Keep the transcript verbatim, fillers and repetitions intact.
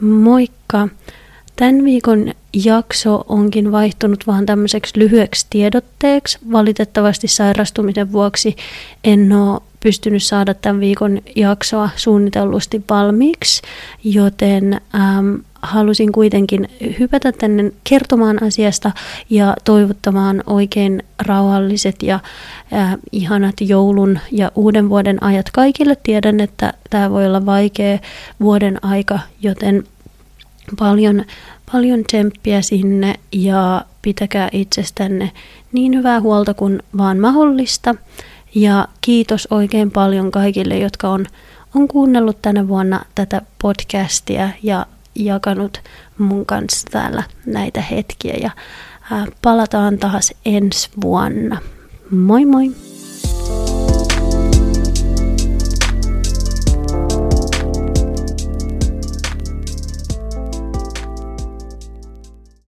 Moikka! Tämän viikon jakso onkin vaihtunut vähän tämmöiseksi lyhyeksi tiedotteeksi. Valitettavasti sairastumisen vuoksi en ole pystynyt saada tämän viikon jaksoa suunnitellusti valmiiksi, joten ähm, halusin kuitenkin hypätä tänne kertomaan asiasta ja toivottamaan oikein rauhalliset ja äh, ihanat joulun ja uuden vuoden ajat kaikille. Tiedän, että tämä voi olla vaikea vuoden aika, joten Paljon, paljon tsemppiä sinne ja pitäkää itsestänne niin hyvää huolta kuin vaan mahdollista. Ja kiitos oikein paljon kaikille, jotka on, on kuunnellut tänä vuonna tätä podcastia ja jakanut mun kanssa täällä näitä hetkiä. Ja ää, palataan taas ensi vuonna. Moi moi!